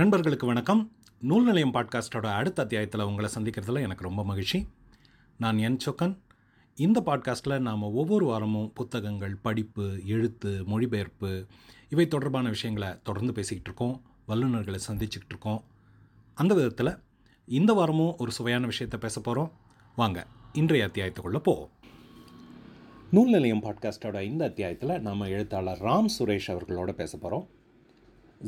நண்பர்களுக்கு வணக்கம். நூல் நிலையம் பாட்காஸ்டோட அடுத்த அத்தியாயத்தில் உங்களை சந்திக்கிறதுல எனக்கு ரொம்ப மகிழ்ச்சி. நான் என் சொக்கன். இந்த பாட்காஸ்ட்டில் நாம் ஒவ்வொரு வாரமும் புத்தகங்கள், படிப்பு, எழுத்து, மொழிபெயர்ப்பு இவை தொடர்பான விஷயங்களை தொடர்ந்து பேசிக்கிட்டு இருக்கோம், வல்லுநர்களை சந்திச்சுக்கிட்டு இருக்கோம். அந்த விதத்தில் இந்த வாரமும் ஒரு சுவையான விஷயத்தை பேச போகிறோம். வாங்க இன்றைய அத்தியாயத்துக்குள்ளே போவோம். நூல் நிலையம் பாட்காஸ்டோட இந்த அத்தியாயத்தில் நாம் எழுத்தாளர் ராம் சுரேஷ் அவர்களோட பேச போகிறோம்.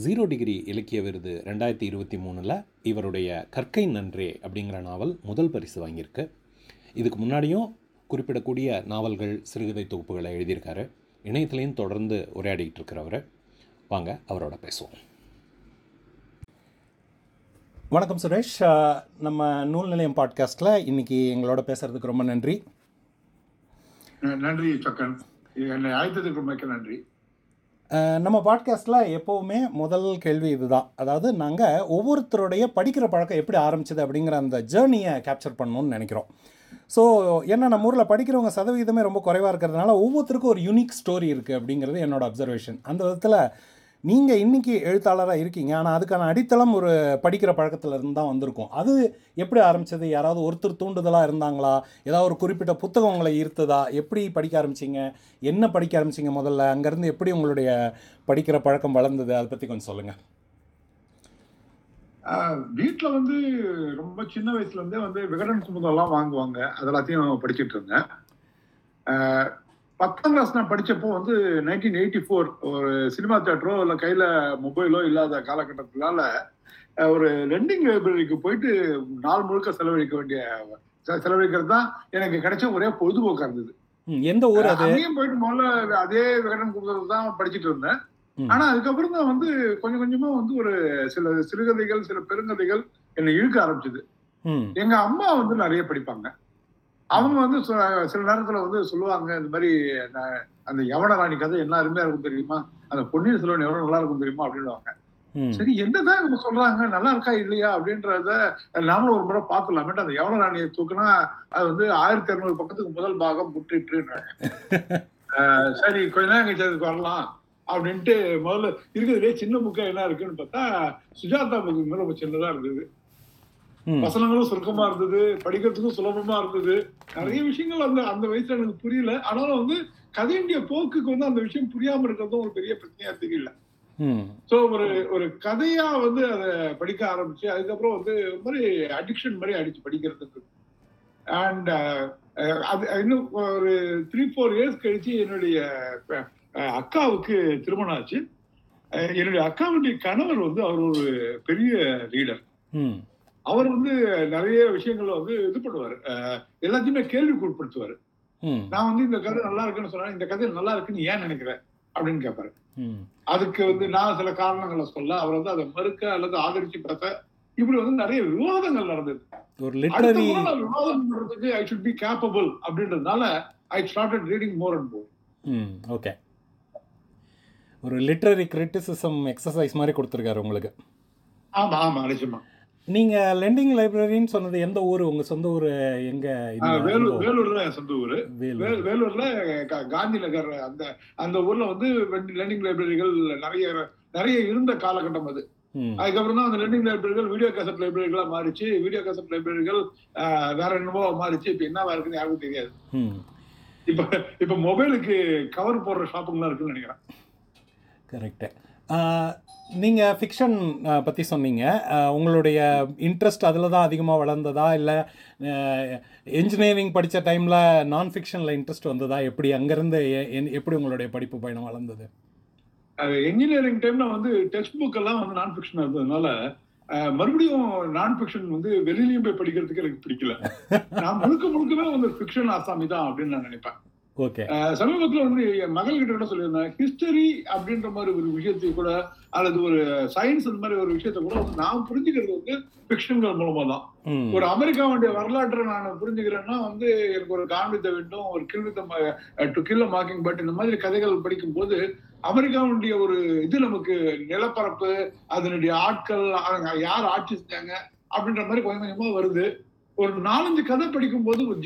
0 டிகிரி இலக்கிய விருது 2023 இவருடைய கற்கை நன்றே அப்படிங்கிற நாவல் முதல் பரிசு வாங்கியிருக்கு. இதுக்கு முன்னாடியும் குறிப்பிடக்கூடிய நாவல்கள், சிறுகதை தொகுப்புகளை எழுதியிருக்காரு. இணையத்திலையும் தொடர்ந்து உரையாடிக்கிட்டு இருக்கிறவர். வாங்க அவரோட பேசுவோம். வணக்கம் சுரேஷ். நம்ம நூல் நிலையம் பாட்காஸ்டில் இன்றைக்கி எங்களோட பேசுகிறதுக்கு ரொம்ப நன்றி. நன்றி சொக்கன், என்னை அழைத்ததுக்கு மிக்க நன்றி. நம்ம பாட்காஸ்ட்டில் எப்போவுமே முதல் கேள்வி இதுதான். அதாவது நாங்கள் ஒவ்வொருத்தருடைய படிக்கிற பழக்கம் எப்படி ஆரம்பிச்சது அப்படிங்கிற அந்த ஜேர்னியை கேப்சர் பண்ணணும்னு நினைக்கிறோம். ஸோ ஏன்னா நம்ம ஊரில் படிக்கிறவங்க சதவீதமே ரொம்ப குறைவாக இருக்கிறதுனால ஒவ்வொருத்தருக்கும் ஒரு யூனிக் ஸ்டோரி இருக்குது அப்படிங்கிறது என்னோடய அப்சர்வேஷன். அந்த விதத்தில் நீங்கள் இன்றைக்கி எழுத்தாளராக இருக்கீங்க, ஆனால் அதுக்கான அடித்தளம் ஒரு படிக்கிற பழக்கத்திலேருந்து தான் வந்திருக்கும். அது எப்படி ஆரம்பித்தது? யாராவது ஒருத்தர் தூண்டுதலாக இருந்தாங்களா? ஏதாவது ஒரு குறிப்பிட்ட புத்தகம் உங்களை ஈர்த்ததா? எப்படி படிக்க ஆரம்பிச்சிங்க? என்ன படிக்க ஆரம்பிச்சிங்க முதல்ல? அங்கேருந்து எப்படி உங்களுடைய படிக்கிற பழக்கம் வளர்ந்தது? அதை பற்றி கொஞ்சம் சொல்லுங்கள். வீட்டில் ரொம்ப சின்ன வயசுலேருந்தே விகடன் சுமுதெல்லாம் வாங்குவாங்க. அதெல்லாத்தையும் படிச்சுட்டு இருந்தேன். 10ஆம் கிளாஸ் நான் படித்தப்போ 1984 ஒரு சினிமா தியேட்டரோ இல்லை கையில் மொபைலோ இல்லாத காலகட்டத்தினால ஒரு லெண்டிங் லைப்ரரிக்கு போயிட்டு நாள் முழுக்க செலவழிக்கிறது தான் எனக்கு கிடைச்ச ஒரே பொழுதுபோக்காக இருந்தது. எந்த ஊர் அதையும் போயிட்டு முதல்ல அதே விகடன் குழுக்கள் தான் படிச்சுட்டு இருந்தேன். ஆனால் அதுக்கப்புறம் தான் கொஞ்சம் கொஞ்சமாக ஒரு சில சிறுகதைகள், சில பெருங்கதைகள் என்னை இழுக்க ஆரம்பிச்சது. எங்கள் அம்மா நிறைய படிப்பாங்க. அவங்க சில நேரத்தில் சொல்லுவாங்க, இந்த மாதிரி அந்த யவன ராணி கதை என்ன அருமையா இருக்கும் தெரியுமா, அந்த பொன்னியின் செல்வன் எவ்வளவு நல்லா இருக்கும் தெரியுமா அப்படின்வாங்க. சரி, என்னதான் நம்ம சொல்றாங்க, நல்லா இருக்கா இல்லையா அப்படின்றத நாமளும் ஒரு முறை பார்த்துடலாமேட்டு அந்த யவன ராணியை தூக்குனா அது 1600 பக்கத்துக்கு முதல் பாகம் முற்றிட்டுன்றாங்க. சரி, கொஞ்ச நேரம் கழிச்சு அதுக்கு வரலாம் அப்படின்ட்டு முதல்ல இருக்கிறதுலே சின்ன புக்கா என்ன இருக்குன்னு பார்த்தா சுஜாதா புக்கு மேல ரொம்ப சின்னதா இருந்தது. வசனங்களும் சுருக்கமா இருந்தது, படிக்கிறதுக்கும் சுலபமா இருந்தது. நிறைய விஷயங்கள் அந்த வயசுல எனக்கு புரியல. ஆனாலும் கதையுடைய போக்குக்கு அந்த விஷயம் புரியாம இருக்கிறதும் ஒரு பெரிய பிரச்சனையா தெரியல. சோ ஒரு கதையா அதை படிக்க ஆரம்பிச்சு அதுக்கப்புறம் அடிக்ஷன் மாதிரி அடிச்சு படிக்கிறதுக்கு. அண்ட் அது இன்னும் ஒரு 3-4 இயர்ஸ் கழிச்சு என்னுடைய அக்காவுக்கு திருமணம் ஆச்சு. என்னுடைய அக்காவுடைய கணவர் அவர் ஒரு பெரிய ரீடர். அவர் நிறைய விஷயங்களை இது பண்ணுவாரு, எல்லாத்தையுமே கேள்விக்கு உட்படுத்துவாரு. நான் இந்த கதை நல்லா இருக்குன்னு சொன்னா, இந்த கதை நல்லா இருக்குன்னு ஏன் நினைக்கிறேன் அப்படின்னு கேட்பாரு. அதுக்கு நான் சில காரணங்களை சொல்ல, அவர் அதை மறுக்க அல்லது ஆதரிச்சு பேச, இப்படி நிறைய விவாதங்கள் நடந்தது. விவாதம் பண்றதுக்கு ஐ ஷுட் பி கேப்பபிள் அப்படின்றதுனால I started reading more and more. Okay, ஒரு லிட்டரரி கிரிட்டிசிசம் எக்ஸசைஸ் மாதிரி கொடுத்துருக்காரு உங்களுக்கு. ஆமா ஆமா, நிச்சயமா. நீங்கள் லெண்டிங் லைப்ரரின்னு சொன்னது எந்த ஊர்? உங்கள் சொந்த ஊர் எங்கே? வேலூர் தான் சொந்த ஊர். வேலூர்ல காந்திநகர். அந்த ஊரில் லெண்டிங் லைப்ரரிகள் நிறைய நிறைய இருந்த காலகட்டம் அது. அதுக்கப்புறம் தான் அந்த லெண்டிங் லைப்ரரிகள் வீடியோ கேசட் லைப்ரரிகளாக மாறிச்சு. வீடியோ கேசட் லைப்ரரிகள் வேற என்னவோ மாறிச்சு. இப்போ என்னவா இருக்குன்னு யாருக்கும் தெரியாது. இப்போ மொபைலுக்கு கவர் போடுற ஷாப்புங்களாம் இருக்குன்னு நினைக்கிறேன். கரெக்டு. நீங்கள் ஃபிக்ஷன் பற்றி சொன்னீங்க. உங்களுடைய இன்ட்ரெஸ்ட் அதில் தான் அதிகமாக வளர்ந்ததா, இல்லை என்ஜினியரிங் படித்த டைமில் நான் ஃபிக்ஷனில் இன்ட்ரெஸ்ட் வந்ததா? எப்படி அங்கேருந்து எப்படி உங்களுடைய படிப்பு பயணம் வளர்ந்தது? என்ஜினியரிங் டைமில் டெக்ஸ்ட் புக்கெல்லாம் நான் ஃபிக்ஷன் இருந்ததுனால மறுபடியும் நான் ஃபிக்ஷன் வெளியிலையும் போய் படிக்கிறதுக்கு எனக்கு பிடிக்கல. நான் முழுக்கவே ஃபிக்ஷன் ஆசாமி தான் அப்படின்னு நான் நினைப்பேன். சமீபத்தில் என் மகள்கிட்ட கூட சொல்லியிருந்தேன், ஹிஸ்டரி அப்படின்ற மாதிரி ஒரு விஷயத்தையும் கூட அல்லது ஒரு சயின்ஸ் அந்த மாதிரி ஒரு விஷயத்த கூட நான் புரிஞ்சுக்கிறது ஃபிக்ஷன்கள் மூலமா தான். ஒரு அமெரிக்காவுடைய வரலாற்றை நான் புரிஞ்சுக்கிறேன்னா எனக்கு ஒரு காண்பித்த வேண்டும், ஒரு கில் த மாக்கிங் பேர்ட் இந்த மாதிரி கதைகள் படிக்கும் போது அமெரிக்காவுடைய ஒரு இது நமக்கு நிலப்பரப்பு, அதனுடைய ஆட்கள், யார் ஆட்சி செஞ்சாங்க அப்படின்ற மாதிரி கொஞ்சம் கொஞ்சமா வருது. ஒரு 4-5 கதை படிக்கும் போது ஒரு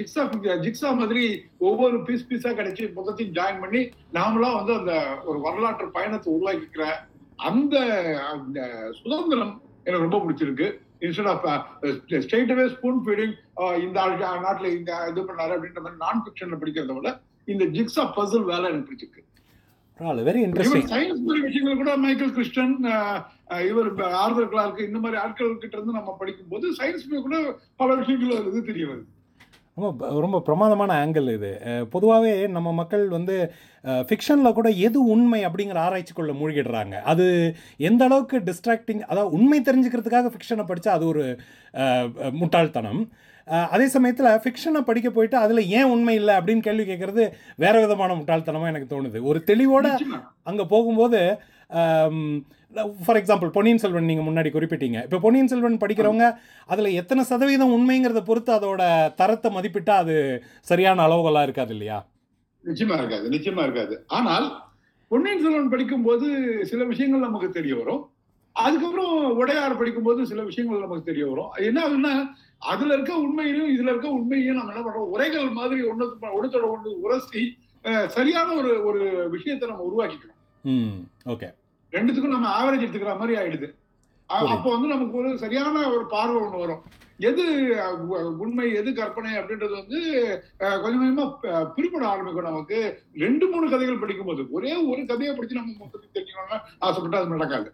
ஜிக்ஸா மாதிரி ஒவ்வொரு பீஸ் பீஸா கிடைச்சி மொத்தத்தையும் ஜாயின் பண்ணி நாமளா அந்த ஒரு வரலாற்று பயணத்தை உருவாக்கிக்கிற அந்த சுதந்திரம் எனக்கு ரொம்ப பிடிச்சிருக்கு. Instead of straight away spoon feeding இந்த நாட்டில் இந்த இது பண்ணாரு அப்படின்ற மாதிரி நான் ஃபிக்ஷனில் படிக்கிறத விட இந்த ஜிக்ஸா பசில் வேலை எனக்கு பிடிச்சிருக்கு. Very interesting. சயின்ஸ் மாதிரி விஷயங்கள் கூட மைக்கேல் கிறிஸ்டன், இவர் ஆர்தர் கிளார்க், இந்த மாதிரி ஆட்கள் கிட்ட இருந்து நம்ம படிக்கும் போது சயின்ஸ் கூட பல விஷயங்கள் இது தெரிய வருது. ரொம்ப ரொம்ப பிரமாதமான ஆங்கிள் இது. பொதுவாகவே நம்ம மக்கள் வந்து ஃபிக்ஷனில் கூட எது உண்மை அப்படிங்கிற ஆராய்ச்சிக்குள்ளே மூழ்கிடுறாங்க. அது எந்த அளவுக்கு டிஸ்ட்ராக்டிங், அதாவது உண்மை தெரிஞ்சுக்கிறதுக்காக ஃபிக்ஷனை படித்தா அது ஒரு முட்டாள்தனம். அதே சமயத்தில் ஃபிக்ஷனை படிக்க போயிட்டு அதில் ஏன் உண்மை இல்லை அப்படின்னு கேள்வி கேட்குறது வேறு விதமான முட்டாள்தனமாக எனக்கு தோணுது. ஒரு தெளிவோடு அங்கே போகும்போது ஃபார் எக்ஸாம்பிள் பொன்னியின் செல்வன் நீங்கள் முன்னாடி குறிப்பிட்டீங்க. இப்போ பொன்னியின் செல்வன் படிக்கிறவங்க அதில் எத்தனை சதவீதம் உண்மைங்கிறத பொறுத்து அதோட தரத்தை மதிப்பிட்டால் அது சரியான அளவுகளாக இருக்காது இல்லையா? நிச்சயமாக இருக்காது. ஆனால் பொன்னியின் செல்வன் படிக்கும்போது சில விஷயங்கள் நமக்கு தெரிய வரும். அதுக்கப்புறம் உடையார் படிக்கும்போது சில விஷயங்கள் நமக்கு தெரிய வரும். என்ன ஆகுதுன்னா அதில் இருக்க உண்மையிலும் இதில் இருக்க உண்மையிலும் நம்ம என்ன பண்ணுறோம், உரைகள் மாதிரி ஒன்றத்தோட ஒன்று உரசி சரியான ஒரு ஒரு விஷயத்தை நம்ம உருவாக்கிக்கிறோம். ஓகே, ரெண்டுத்துக்கும் நம்ம ஆவரேஜ் எடுத்துக்கிற மாதிரி ஆயிடுது. அப்போ வந்து நமக்கு ஒரு சரியான ஒரு பார்வை ஒன்று வரும். எது உண்மை எது கற்பனை அப்படின்றது வந்து கொஞ்சம் கொஞ்சமாக பிரிபட ஆரம்பிக்கும். நமக்கு 2-3 கதைகள் படிக்கும்போது ஒரே கதையை படிச்சு நம்ம மொத்தத்தை தெரிஞ்சுக்கணும்னா ஆசைப்பட்டு அது நடக்காது.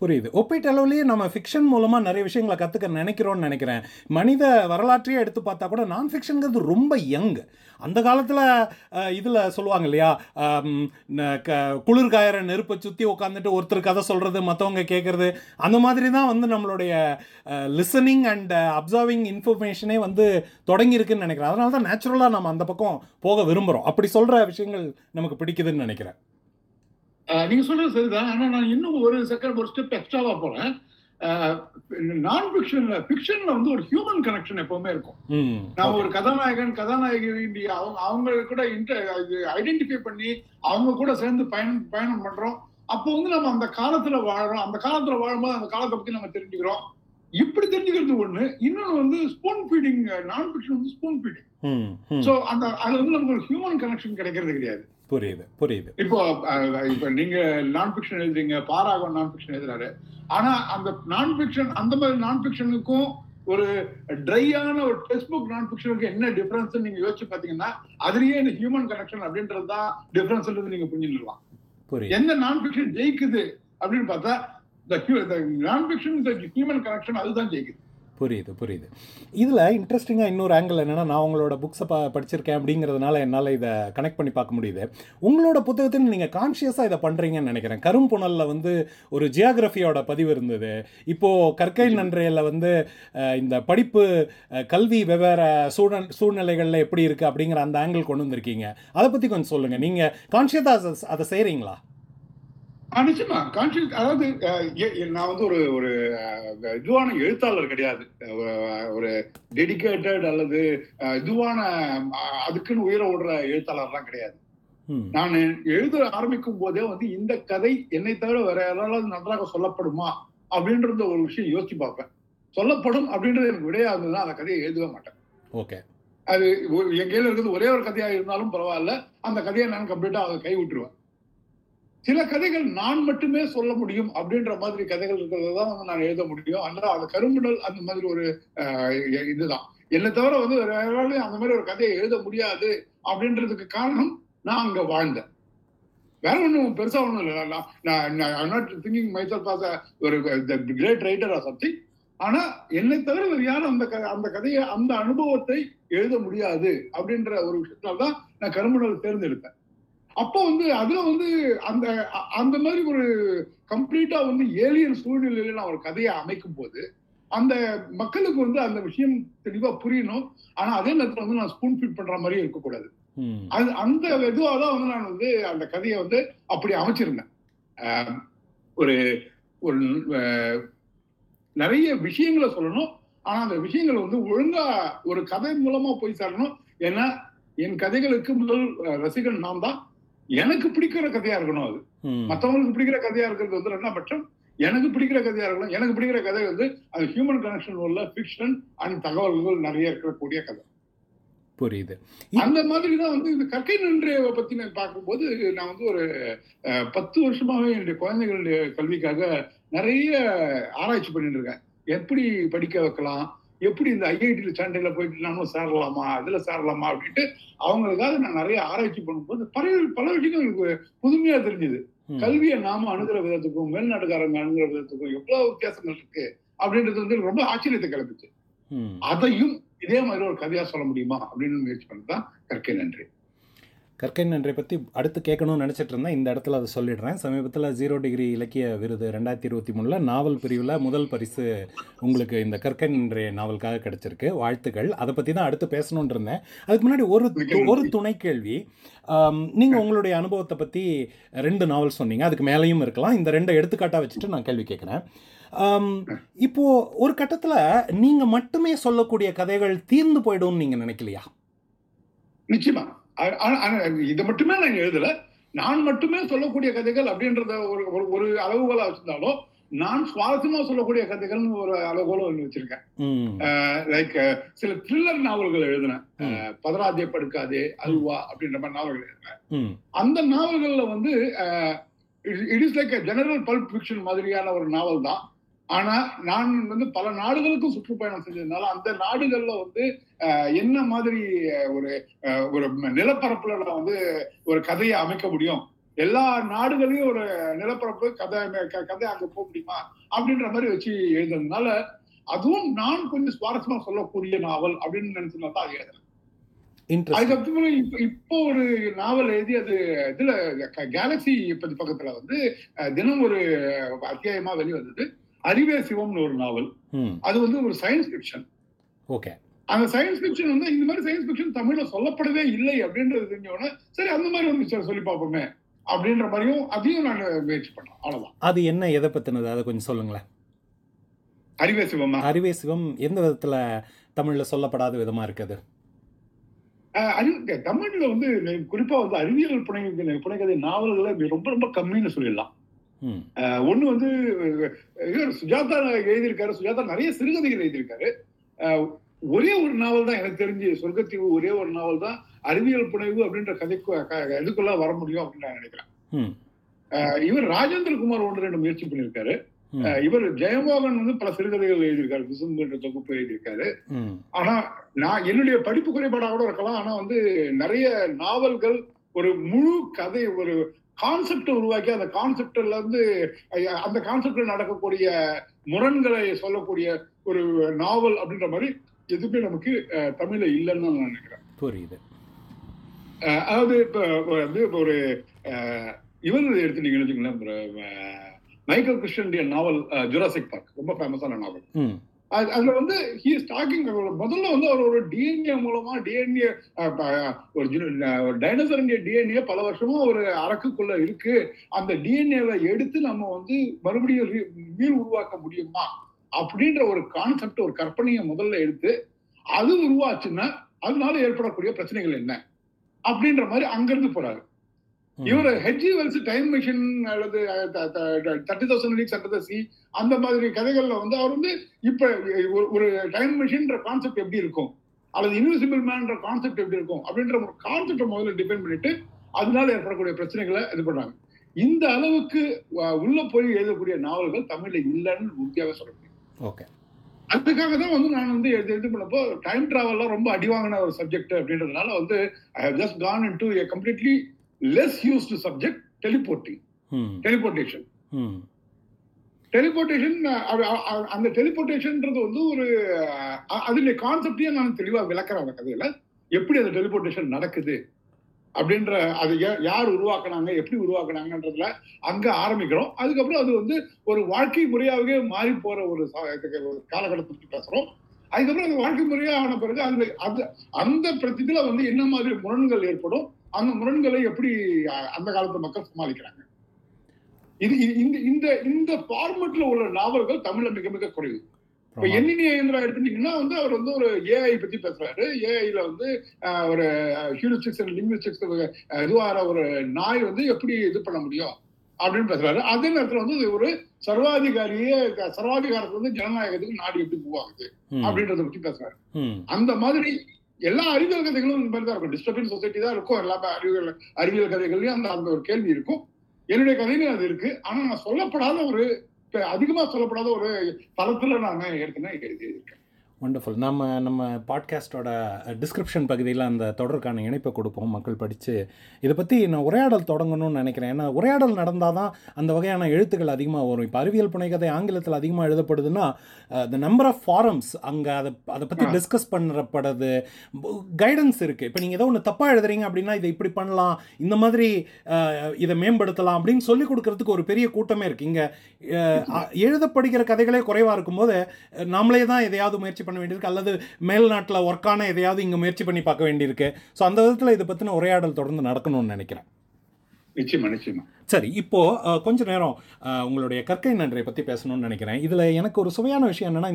புரியுது. ஒப்பீட்டளவுலேயே நம்ம ஃபிக்ஷன் மூலமாக நிறைய விஷயங்களை கற்றுக்க நினைக்கிறோன்னு நினைக்கிறேன். மனித வரலாற்றையே எடுத்து பார்த்தா கூட நான் ஃபிக்ஷனுங்கிறது ரொம்ப யங். அந்த காலத்தில் இதில் சொல்லுவாங்க இல்லையா, குளிர்காயிற நெருப்பை சுற்றி உட்காந்துட்டு ஒருத்தர் கதை சொல்கிறது மற்றவங்க கேட்குறது, அந்த மாதிரி தான் வந்து நம்மளுடைய லிசனிங் அண்ட் அப்சர்விங் இன்ஃபர்மேஷனே வந்து தொடங்கியிருக்குன்னு நினைக்கிறேன். அதனால தான் நேச்சுரலாக நம்ம அந்த பக்கம் போக விரும்புகிறோம். அப்படி சொல்கிற விஷயங்கள் நமக்கு பிடிக்குதுன்னு நினைக்கிறேன். நீங்க சொல்றது சரிதான். ஆனா நான் இன்னும் ஒரு செகண்ட் ஒரு ஸ்டெப் எக்ஸ்ட்ராவா போறேன். நான் ஃபிக்ஷன்ல வந்து ஒரு ஹியூமன் கனெக்ஷன் எப்பவுமே இருக்கும். நான் ஒரு கதாநாயகன் அவங்க கூட ஐடென்டிஃபை பண்ணி அவங்க கூட சேர்ந்து பயணம் பண்றோம். அப்போ வந்து நம்ம அந்த காலத்துல வாழ்றோம். அந்த காலத்துல வாழும்போது அந்த காலத்தை பத்தி நம்ம தெரிஞ்சுக்கிறோம். இப்படி தெரிஞ்சுக்கிறது ஒண்ணு. இன்னொன்னு வந்து ஸ்பூன் ஃபீடிங், நான் ஃபிக்ஷன் வந்து ஸ்பூன் ஃபீடிங். சோ அந்த அது வந்து நமக்கு ஒரு ஹியூமன் கனெக்ஷன் கிடைக்கிறது கிடையாது. புரியுது. இப்போ நீங்க நான் ஃபிக்ஷன் எழுதுறீங்க, பாராகன் நான் ஃபிக்ஷன் எழுதுறாரு. ஆனா அந்த நான் ஃபிக்ஷன், அந்த மாதிரி நான் ஃபிக்ஷனுக்கும் ஒரு ட்ரையான ஒரு டெக்ஸ்ட் புக் நான் ஃபிக்ஷனுக்கு என்ன டிஃபரன்ஸ் நீங்க யோசிச்சு பாத்தீங்கன்னா அதுலயே இந்த ஹியூமன் கனெக்ஷன் அப்படின்றதுதான் டிஃபரன்ஸ் நீங்க புரிஞ்சுக்கலாம். எந்த நான் ஃபிக்ஷன் ஜெயிக்குது அப்படின்னு பார்த்தா நான் ஃபிக்ஷன் ஹியூமன் கனெக்ஷன் அதுதான் ஜெயிக்குது. புரியுது. இதில் இன்ட்ரெஸ்டிங்காக இன்னொரு ஆங்கிள் என்னென்னா, நான் உங்களோட புக்ஸை படிச்சிருக்கேன் அப்படிங்கிறதுனால என்னால் இதை கனெக்ட் பண்ணி பார்க்க முடியுது. உங்களோட புத்தகத்தில் நீங்கள் கான்ஷியஸாக இதை பண்ணுறீங்கன்னு நினைக்கிறேன். கரும்புணலில் வந்து ஒரு ஜியாகிரஃபியோட பதிவு இருந்தது. இப்போது கற்கை நன்றையில் வந்து இந்த படிப்பு கல்வி வெவ்வேறு சூழ்நிலைகளில் எப்படி இருக்குது அப்படிங்கிற அந்த ஆங்கிள் கொண்டு வந்திருக்கீங்க. அதை பற்றி கொஞ்சம் சொல்லுங்கள். நீங்கள் கான்ஷியஸாக அதை செய்கிறீங்களா? நிச்சயமா கான்ஷியஸ். அதாவது நான் வந்து ஒரு ஒரு இதுவான எழுத்தாளர் கிடையாது. ஒரு டெடிக்கேட்டட் அல்லது இதுவான அதுக்குன்னு உயிரை ஓடுற எழுத்தாளர்லாம் கிடையாது. நான் எழுத ஆரம்பிக்கும் போதே வந்து இந்த கதை என்னை தவிர வேற யாராவது நன்றாக சொல்லப்படுமா அப்படின்றது ஒரு விஷயம் யோசிச்சு பார்ப்பேன். சொல்லப்படும் அப்படின்றது எனக்கு விடையா இருந்ததுன்னா அந்த கதையை எழுதவே மாட்டேன். ஓகே, அது எங்கேயில இருக்கிறது ஒரே ஒரு கதையா இருந்தாலும் பரவாயில்ல, அந்த கதையை நான் கம்ப்ளீட்டா அதை கைவிட்டுருவேன். சில கதைகள் நான் மட்டுமே சொல்ல முடியும் அப்படின்ற மாதிரி கதைகள் இருக்கிறதான் வந்து நான் எழுத முடியும். அதனால அந்த கரும்புடல் அந்த மாதிரி ஒரு இதுதான். என்னை தவிர வந்து வேறாலும் அந்த மாதிரி ஒரு கதையை எழுத முடியாது அப்படின்றதுக்கு காரணம் நான் அங்கே வாழ்ந்தேன். வேற ஒன்றும் பெருசா ஒன்றும் இல்லை. நான் நாட் திங்கிங் மைசெல்ஃப் ஆஸ் ஒரு கிரேட் ரைட்டர் ஆர் சம்திங். ஆனா என்னை தவிர வேறு யாரும் அந்த கதையை அந்த அனுபவத்தை எழுத முடியாது அப்படின்ற ஒரு விஷயத்தினால தான் நான் கரும்புடல் தேர்ந்தெடுத்தேன். அப்போ வந்து அதுல வந்து அந்த அந்த மாதிரி ஒரு கம்ப்ளீட்டா வந்து ஏலியன் சூழ்நிலையில நான் ஒரு கதையை அமைக்கும் போது அந்த மக்களுக்கு வந்து அந்த விஷயம் தெளிவா புரியணும். ஆனா அதே நேரத்தில் வந்து நான் ஸ்பூன் ஃபீட் பண்ற மாதிரியும் இருக்கக்கூடாது. அது அந்த இதுவாதான் வந்து நான் வந்து அந்த கதையை வந்து அப்படி அமைச்சிருந்தேன். ஒரு ஒரு நிறைய விஷயங்களை சொல்லணும். ஆனா அந்த விஷயங்கள் வந்து ஒழுங்கா ஒரு கதை மூலமா போய் சேரணும். ஏன்னா என் கதைகளுக்கு முதல் ரசிகன் நான் தான். எனக்கு பிடிக்கிற கதையா இருக்கணும். அது மற்றவங்களுக்கு பிடிக்கிற கதையா இருக்கிறது வந்து ரெண்டாம் பட்சம். எனக்கு பிடிக்கிற கதையா இருக்கணும். எனக்கு பிடிக்கிற கதை வந்து அது ஹியூமன் கனெக்ஷன் உள்ள ஃபிக்ஷன் அண்ட் தகவல்கள் நிறைய இருக்கக்கூடிய கதை. புரியுது. அந்த மாதிரி தான் வந்து இந்த கற்கை நன்றே பத்தி நான் பார்க்கும்போது நான் வந்து ஒரு 10 வருஷமாவே என்னுடைய குழந்தைகளுடைய கல்விக்காக நிறைய ஆராய்ச்சி பண்ணிட்டு இருக்கேன். எப்படி படிக்க வைக்கலாம், எப்படி இந்த ஐஐடியில் சண்டையில் போயிட்டு நானும் சேரலாமா, இதில் சேரலாமா அப்படின்ட்டு அவங்களுக்காக நான் நிறைய ஆராய்ச்சி பண்ணும்போது பல விஷயங்கள் எனக்கு புதுமையாக தெரிஞ்சுது. கல்வியை நாம அணுகிற விதத்துக்கும் மேல்நாட்டுக்காரங்க அணுகிற விதத்துக்கும் எவ்வளவு வித்தியாசங்கள் இருக்கு அப்படின்றது வந்து ரொம்ப ஆச்சரியத்தை கிளப்பிச்சு. அதையும் இதே மாதிரி ஒரு கதையா சொல்ல முடியுமா அப்படின்னு முயற்சி பண்ணதான் கற்கை நன்றே. கற்கை நன்றே பற்றி அடுத்து கேட்கணும்னு நினச்சிட்டு இருந்தேன், இந்த இடத்துல அதை சொல்லிடுறேன். சமீபத்தில் 0 டிகிரி இலக்கிய விருது 2023 நாவல் பிரிவில் முதல் பரிசு உங்களுக்கு இந்த கற்கை நன்றே நாவலுக்காக கிடச்சிருக்கு. வாழ்த்துக்கள். அதை பற்றி தான் அடுத்து பேசணும்னு இருந்தேன். அதுக்கு முன்னாடி ஒரு துணை கேள்வி. நீங்கள் உங்களுடைய அனுபவத்தை பற்றி 2 நாவல் சொன்னீங்க, அதுக்கு மேலேயும் இருக்கலாம். இந்த 2 எடுத்துக்காட்டாக வச்சுட்டு நான் கேள்வி கேட்குறேன். இப்போது ஒரு கட்டத்தில் நீங்கள் மட்டுமே சொல்லக்கூடிய கதைகள் தீர்ந்து போய்டும்னு நீங்கள் நினைக்கலையா? நிச்சயமா. இதை மட்டுமே நான் எழுதல, நான் மட்டுமே சொல்லக்கூடிய கதைகள் அப்படின்றத ஒரு அளவுகோலா வச்சிருந்தாலும் நான் சுவாரஸ்யமா சொல்லக்கூடிய கதைகள்னு ஒரு அளவுகோலும் வச்சிருக்கேன். லைக் சில த்ரில்லர் நாவல்கள் எழுதினேன், பதராதே படுக்காதே அல்வா அப்படின்ற மாதிரி நாவல்கள் எழுதினேன். அந்த நாவல்கள்ல வந்து it is like general pulp fiction மாதிரியான ஒரு நாவல் தான். ஆனா நான் வந்து பல நாடுகளுக்கும் சுற்றுப்பயணம் செஞ்சதுனால அந்த நாடுகள்ல வந்து என்ன மாதிரி ஒரு ஒரு நிலப்பரப்புல நான் வந்து ஒரு கதையை அமைக்க முடியும், எல்லா நாடுகளையும் ஒரு நிலப்பரப்பு கதை அங்க போக முடியுமா அப்படின்ற மாதிரி வச்சு எழுதுறதுனால அதுவும் நான் கொஞ்சம் சுவாரஸ்யமா சொல்லக்கூடிய நாவல் அப்படின்னு நினைச்சதுனால தான் அது எழுதுறேன். அதுக்கப்புறம் இப்போ ஒரு நாவல் எழுதி அது இதுல கேலக்சி பக்கத்துல வந்து தினம் ஒரு அத்தியாயமா வெளிவந்தது அறிவே சிவம்னு ஒரு நாவல். அது வந்து ஒரு சயின்ஸ் ஃபிக்ஷன். ஓகே, அந்த சயின்ஸ் ஃபிக்ஷன் வந்து இந்த மாதிரி சயின்ஸ் ஃபிக்ஷன் தமிழ்ல சொல்லப்படவே இல்லை அப்படின்றது தெரிஞ்சோன்னா சரி அந்த மாதிரி ஒன்று சொல்லி பார்ப்போமே அப்படின்ற மாதிரியும் அதையும் நான் முயற்சி பண்ணேன். அவ்வளவுதான். அது என்ன, எதை பத்தினது, அதை கொஞ்சம் சொல்லுங்களேன். அறிவே சிவம். அறிவே சிவம் எந்த விதத்துல தமிழ்ல சொல்லப்படாத விதமா இருக்குது? தமிழ்ல வந்து குறிப்பா வந்து அறிவியல் புனைகதை நாவல்களை ரொம்ப ரொம்ப கம்மின்னு சொல்லிடலாம். ஒண்ணு வந்து சுஜாதா எழுதியிருக்காரு, சுஜாதா நிறைய சிறுகதைகள் எழுதியிருக்காரு. ஒரே ஒரு நாவல் தான் எனக்கு தெரிஞ்சு சொர்க்கத்தீவு, ஒரே ஒரு நாவல் தான் அறிவியல் புனைவு அப்படின்ற கதைக்கு இதுக்குள்ள வர முடியும் அப்படின்னு நான் நினைக்கிறேன். இவர் ராஜேந்திரகுமார் 1-2 முயற்சி பண்ணியிருக்காரு. இவர் ஜெயமோகன் வந்து பல சிறுகதைகள் எழுதியிருக்காரு, விசும்புன்ற தொகுப்பு எழுதியிருக்காரு. ஆனா நான் என்னுடைய படிப்பு குறைபாடாக கூட இருக்கலாம், ஆனா வந்து நிறைய நாவல்கள் ஒரு முழு கதை ஒரு கான்செப்டை உருவாக்கி அந்த கான்செப்ட்ல இருந்து அந்த கான்செப்ட்ல நடக்கக்கூடிய முரண்களை சொல்லக்கூடிய ஒரு நாவல் அப்படின்ற மாதிரி எதுவுமே நமக்கு தமிழ்ல இல்லைன்னு நான் நினைக்கிறேன். புரியுது. அதாவது இப்போ வந்து ஒரு இவங்க எடுத்துட்டீங்கன்னு வச்சுக்கோங்களேன், மைக்கேல் கிறிஸ்டனுடைய நாவல் ஜுராசிக் பார்க் ரொம்ப ஃபேமஸான நாவல். அதுல வந்து ஹி இஸ் டாக்கிங் முதல்ல வந்து அவர் ஒரு டிஎன்ஏ மூலமா டிஎன்ஏ ஒரு டைனோசருடைய டிஎன்ஏ பல வருஷமா ஒரு அரக்குக்குள்ள இருக்கு, அந்த டிஎன்ஏவை எடுத்து நம்ம வந்து மறுபடியும் மீள் உருவாக்க முடியுமா அப்படின்ற ஒரு கான்செப்ட் ஒரு கற்பனையை முதல்ல எடுத்து அது உருவாச்சுன்னா அதனால ஏற்படக்கூடிய பிரச்சனைகள் என்ன அப்படின்ற மாதிரி அங்கிருந்து போறாரு. இவரு ஹெட்ஜி வெல்ஸ் டைம் மிஷின் அல்லது 30,000 லீக்ஸ் அண்டர் தி சீ அந்த மாதிரி கதைகள்ல வந்து அவர் வந்து இப்ப ஒரு டைம் மிஷின்ற கான்செப்ட் எப்படி இருக்கும் அல்லது இன்விசிபிள் மேன்ற கான்செப்ட் எப்படி இருக்கும் அப்படின்ற ஒரு கான்செப்டை முதல்ல டிபெண்ட் பண்ணிட்டு அதனால ஏற்படக்கூடிய பிரச்சனைகளை இது பண்றாங்க. இந்த அளவுக்கு உள்ள போய் எழுதக்கூடிய நாவல்கள் தமிழ்ல இல்லைன்னு உறுதியாக சொல்ல முடியும். ஓகே, அதுக்காக தான் வந்து நான் வந்து இது பண்ணப்போ டைம் டிராவல்லாம் ரொம்ப அடிவாங்கின ஒரு சப்ஜெக்ட் அப்படின்றதுனால வந்து I have just gone into a completely less used subject, teleporting. Teleportation. அந்த டெலிபோர்டேஷன்றது வந்து ஒரு அதனுடைய கான்செப்டையும் நான் தெளிவாக விளக்குறேன் அந்த கதையில. எப்படி அந்த டெலிபோர்டேஷன் நடக்குது அப்படின்ற அது யார் உருவாக்குனாங்க, எப்படி உருவாக்குனாங்கன்றதுல அங்க ஆரம்பிக்கிறோம். அதுக்கப்புறம் அது வந்து ஒரு வாழ்க்கை முறையாகவே மாறி போற ஒரு காலகட்டத்தை பற்றி பேசுறோம். அதுக்கப்புறம் அந்த வாழ்க்கை முறையான பிறகு அது அந்த பிரச்சனையில வந்து என்ன மாதிரி முரண்கள் ஏற்படும், அந்த முரண்களை எப்படி அந்த காலத்து மக்கள் சமாளிக்கிறாங்க. இது இந்த ஃபார்மெட்ல உள்ள நாவல்கள் தமிழ்ல மிக மிக குறைவு. இப்ப என்னிந்திரா எடுத்துட்டீங்கன்னா வந்து அவர் வந்து ஒரு ஏஐ பத்தி பேசுறாரு. ஏஐல வந்து ஒரு ஹியூரிஸ்டிக்ஸ் அண்ட் லிங்குவிஸ்டிக்ஸ் இதுவாக ஒரு நாய் வந்து எப்படி இது பண்ண முடியும் அப்படின்னு பேசுறாரு. அதே நேரத்துல வந்து ஒரு சர்வாதிகாரத்துல வந்து ஜனநாயகத்துக்கு நாடு எப்படி போவாகுது அப்படின்றத பத்தி பேசுறாரு. அந்த மாதிரி எல்லா அறிவியல் கதைகளும் இந்த மாதிரி தான் இருக்கும். டிஸ்டர்பிங் சொசைட்டி தான் இருக்கும் எல்லா அறிவியல் கதைகள்லயும் அந்த அந்த ஒரு கேள்வி இருக்கும். என்னுடைய கதையிலும் அது இருக்கு. ஆனா நான் சொல்லப்படாத ஒரு அதிகமாக சொல்லப்படாத ஒரு தளத்தில் நான் ஏற்கனவே எழுதியிருக்கேன். வண்டர்ஃபுல். நம்ம பாட்காஸ்டோட டிஸ்கிரிப்ஷன் பகுதியில் அந்த தொடர்கான இணைப்பை கொடுப்போம். மக்கள் படித்து இதை பற்றி நான் உரையாடல் தொடங்கணும்னு நினைக்கிறேன். ஏன்னா உரையாடல் நடந்தால் தான் அந்த வகையான எழுத்துக்கள் அதிகமாக வரும். இப்போ அறிவியல் புனைகதை ஆங்கிலத்தில் அதிகமாக எழுதப்படுதுன்னா த நம்பர் ஆஃப் ஃபாரம்ஸ் அங்கே அதை பற்றி டிஸ்கஸ் பண்ணப்படுறது, கைடன்ஸ் இருக்குது. இப்போ நீங்கள் ஏதோ ஒன்று தப்பாக எழுதுறீங்க அப்படின்னா இதை இப்படி பண்ணலாம், இந்த மாதிரி இதை மேம்படுத்தலாம் அப்படின்னு சொல்லிக் கொடுக்கறதுக்கு ஒரு பெரிய கூட்டமே இருக்குது. இங்கே எழுதப்படுகிற கதைகளே குறைவாக இருக்கும்போது நாமளே தான் எதையாவது முயற்சி பண்ண வேண்டியிருக்கு, அல்லது மேல்நாட்டில் ஒர்க்கான எதையாவது இங்கே முயற்சி பண்ணி பார்க்க வேண்டியிருக்கு. ஸோ அந்த விதத்தில் இதை பற்றின உரையாடல் தொடர்ந்து நடக்கணும்னு நினைக்கிறேன். நிச்சயமா நிச்சயமா. சரி, இப்போது கொஞ்சம் நேரம் உங்களுடைய கற்கை நன்றியை பற்றி பேசணும்னு நினைக்கிறேன். இதில் எனக்கு ஒரு சுவையான விஷயம் என்னென்னா,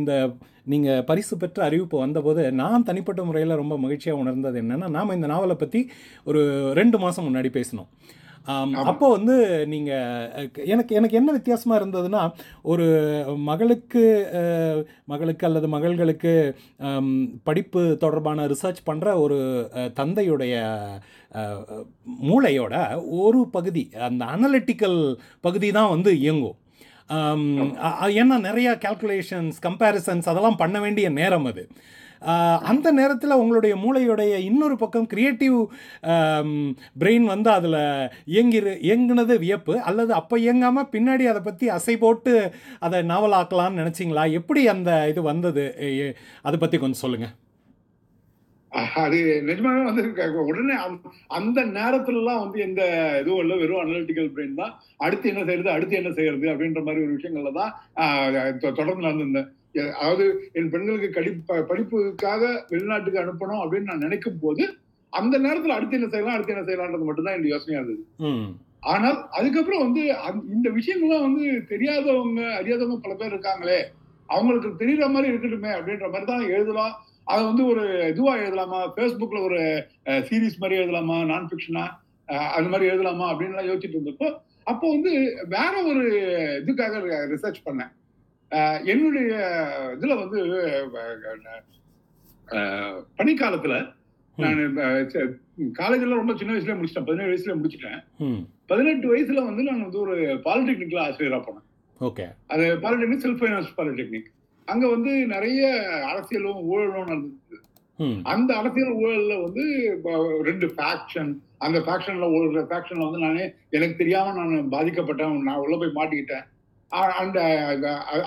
இந்த நீங்கள் பரிசு பெற்ற அறிவிப்பு வந்தபோது நான் தனிப்பட்ட முறையில் ரொம்ப மகிழ்ச்சியாக உணர்ந்தது என்னென்னா, நாம் இந்த நாவலை பற்றி ஒரு 2 மாதம் முன்னாடி பேசணும். அப்போ நீங்கள் எனக்கு என்ன வித்தியாசமாக இருந்ததுன்னா, ஒரு மகளுக்கு அல்லது மகள்களுக்கு படிப்பு தொடர்பான ரிசர்ச் பண்ணுற ஒரு தந்தையுடைய மூளையோட ஒரு பகுதி, அந்த அனலிட்டிக்கல் பகுதி தான் இயங்கும். ஏன்னா நிறையா கேல்குலேஷன்ஸ், கம்பேரிசன்ஸ் அதெல்லாம் பண்ண வேண்டிய நேரம் அது. அந்த நேரத்தில் உங்களுடைய மூளையுடைய இன்னொரு பக்கம் கிரியேட்டிவ் பிரெயின் அதில் இயங்குனது வியப்பு, அல்லது அப்போ இயங்காமல் பின்னாடி அதை பற்றி அசை போட்டு அதை நாவலாக்கலாம்னு நினச்சிங்களா? எப்படி அந்த இது வந்தது? அதை பற்றி கொஞ்சம் சொல்லுங்கள். அது நிஜமாவே உடனே அந்த நேரத்துலலாம் எந்த இதுவும் இல்லை, வெறும் அனலிட்டிக்கல் பிரெயின் தான். அடுத்து என்ன செய்யறது அப்படின்ற மாதிரி ஒரு விஷயங்கள்ல தான் தொடர்ந்து நடந்திருந்தேன். அதாவது என் பெண்களுக்கு படிப்புக்காக வெளிநாட்டுக்கு அனுப்பணும் அப்படின்னு நான் நினைக்கும் போது அந்த நேரத்துல அடுத்து என்ன செய்யலாம்ன்றது மட்டும்தான் என்னோட யோசனையா இருந்தது. ஆனால் அதுக்கப்புறம் இந்த விஷயங்கள்லாம் தெரியாதவங்க அறியாதவங்க பல பேர் இருக்காங்களே, அவங்களுக்கு தெரியற மாதிரி இருக்கட்டுமே அப்படின்ற மாதிரி தான் எழுதலாம். அதை ஒரு இதுவா எழுதலாமா, ஃபேஸ்புக்ல ஒரு சீரீஸ் மாதிரி எழுதலாமா, நான் ஃபிக்ஷனா அந்த மாதிரி எழுதலாமா அப்படின்லாம் யோசிச்சுட்டு இருந்தப்போ அப்போ வேற ஒரு இதுக்காக ரிசர்ச் பண்ணேன். என்னுடைய இதுல பனிக்காலத்துல நான் காலேஜ்ல ரொம்ப சின்ன வயசுல முடிச்சிட்டேன். 17 வயசுல முடிச்சிட்டேன். 18 வயசுல நான் ஒரு பாலிடெக்னிக்ல ஆசிரியரா போனேன். ஓகே, அது பாலிடெக்னிக் செல்ஃப் ஃபைனான்ஸ் பாலிடெக்னிக். அங்க நிறைய அரசியலும் ஊழலும் நடந்தது. அந்த அரசியல் ஊழல்ல 2 ஃபேக்ஷன், அந்த ஃபேக்ஷன்ல ஒரு ஃபேக்ஷன்ல நானே எனக்கு தெரியாம நான் பாதிக்கப்பட்டேன், நான் உள்ள போய் மாட்டிக்கிட்டேன். அந்த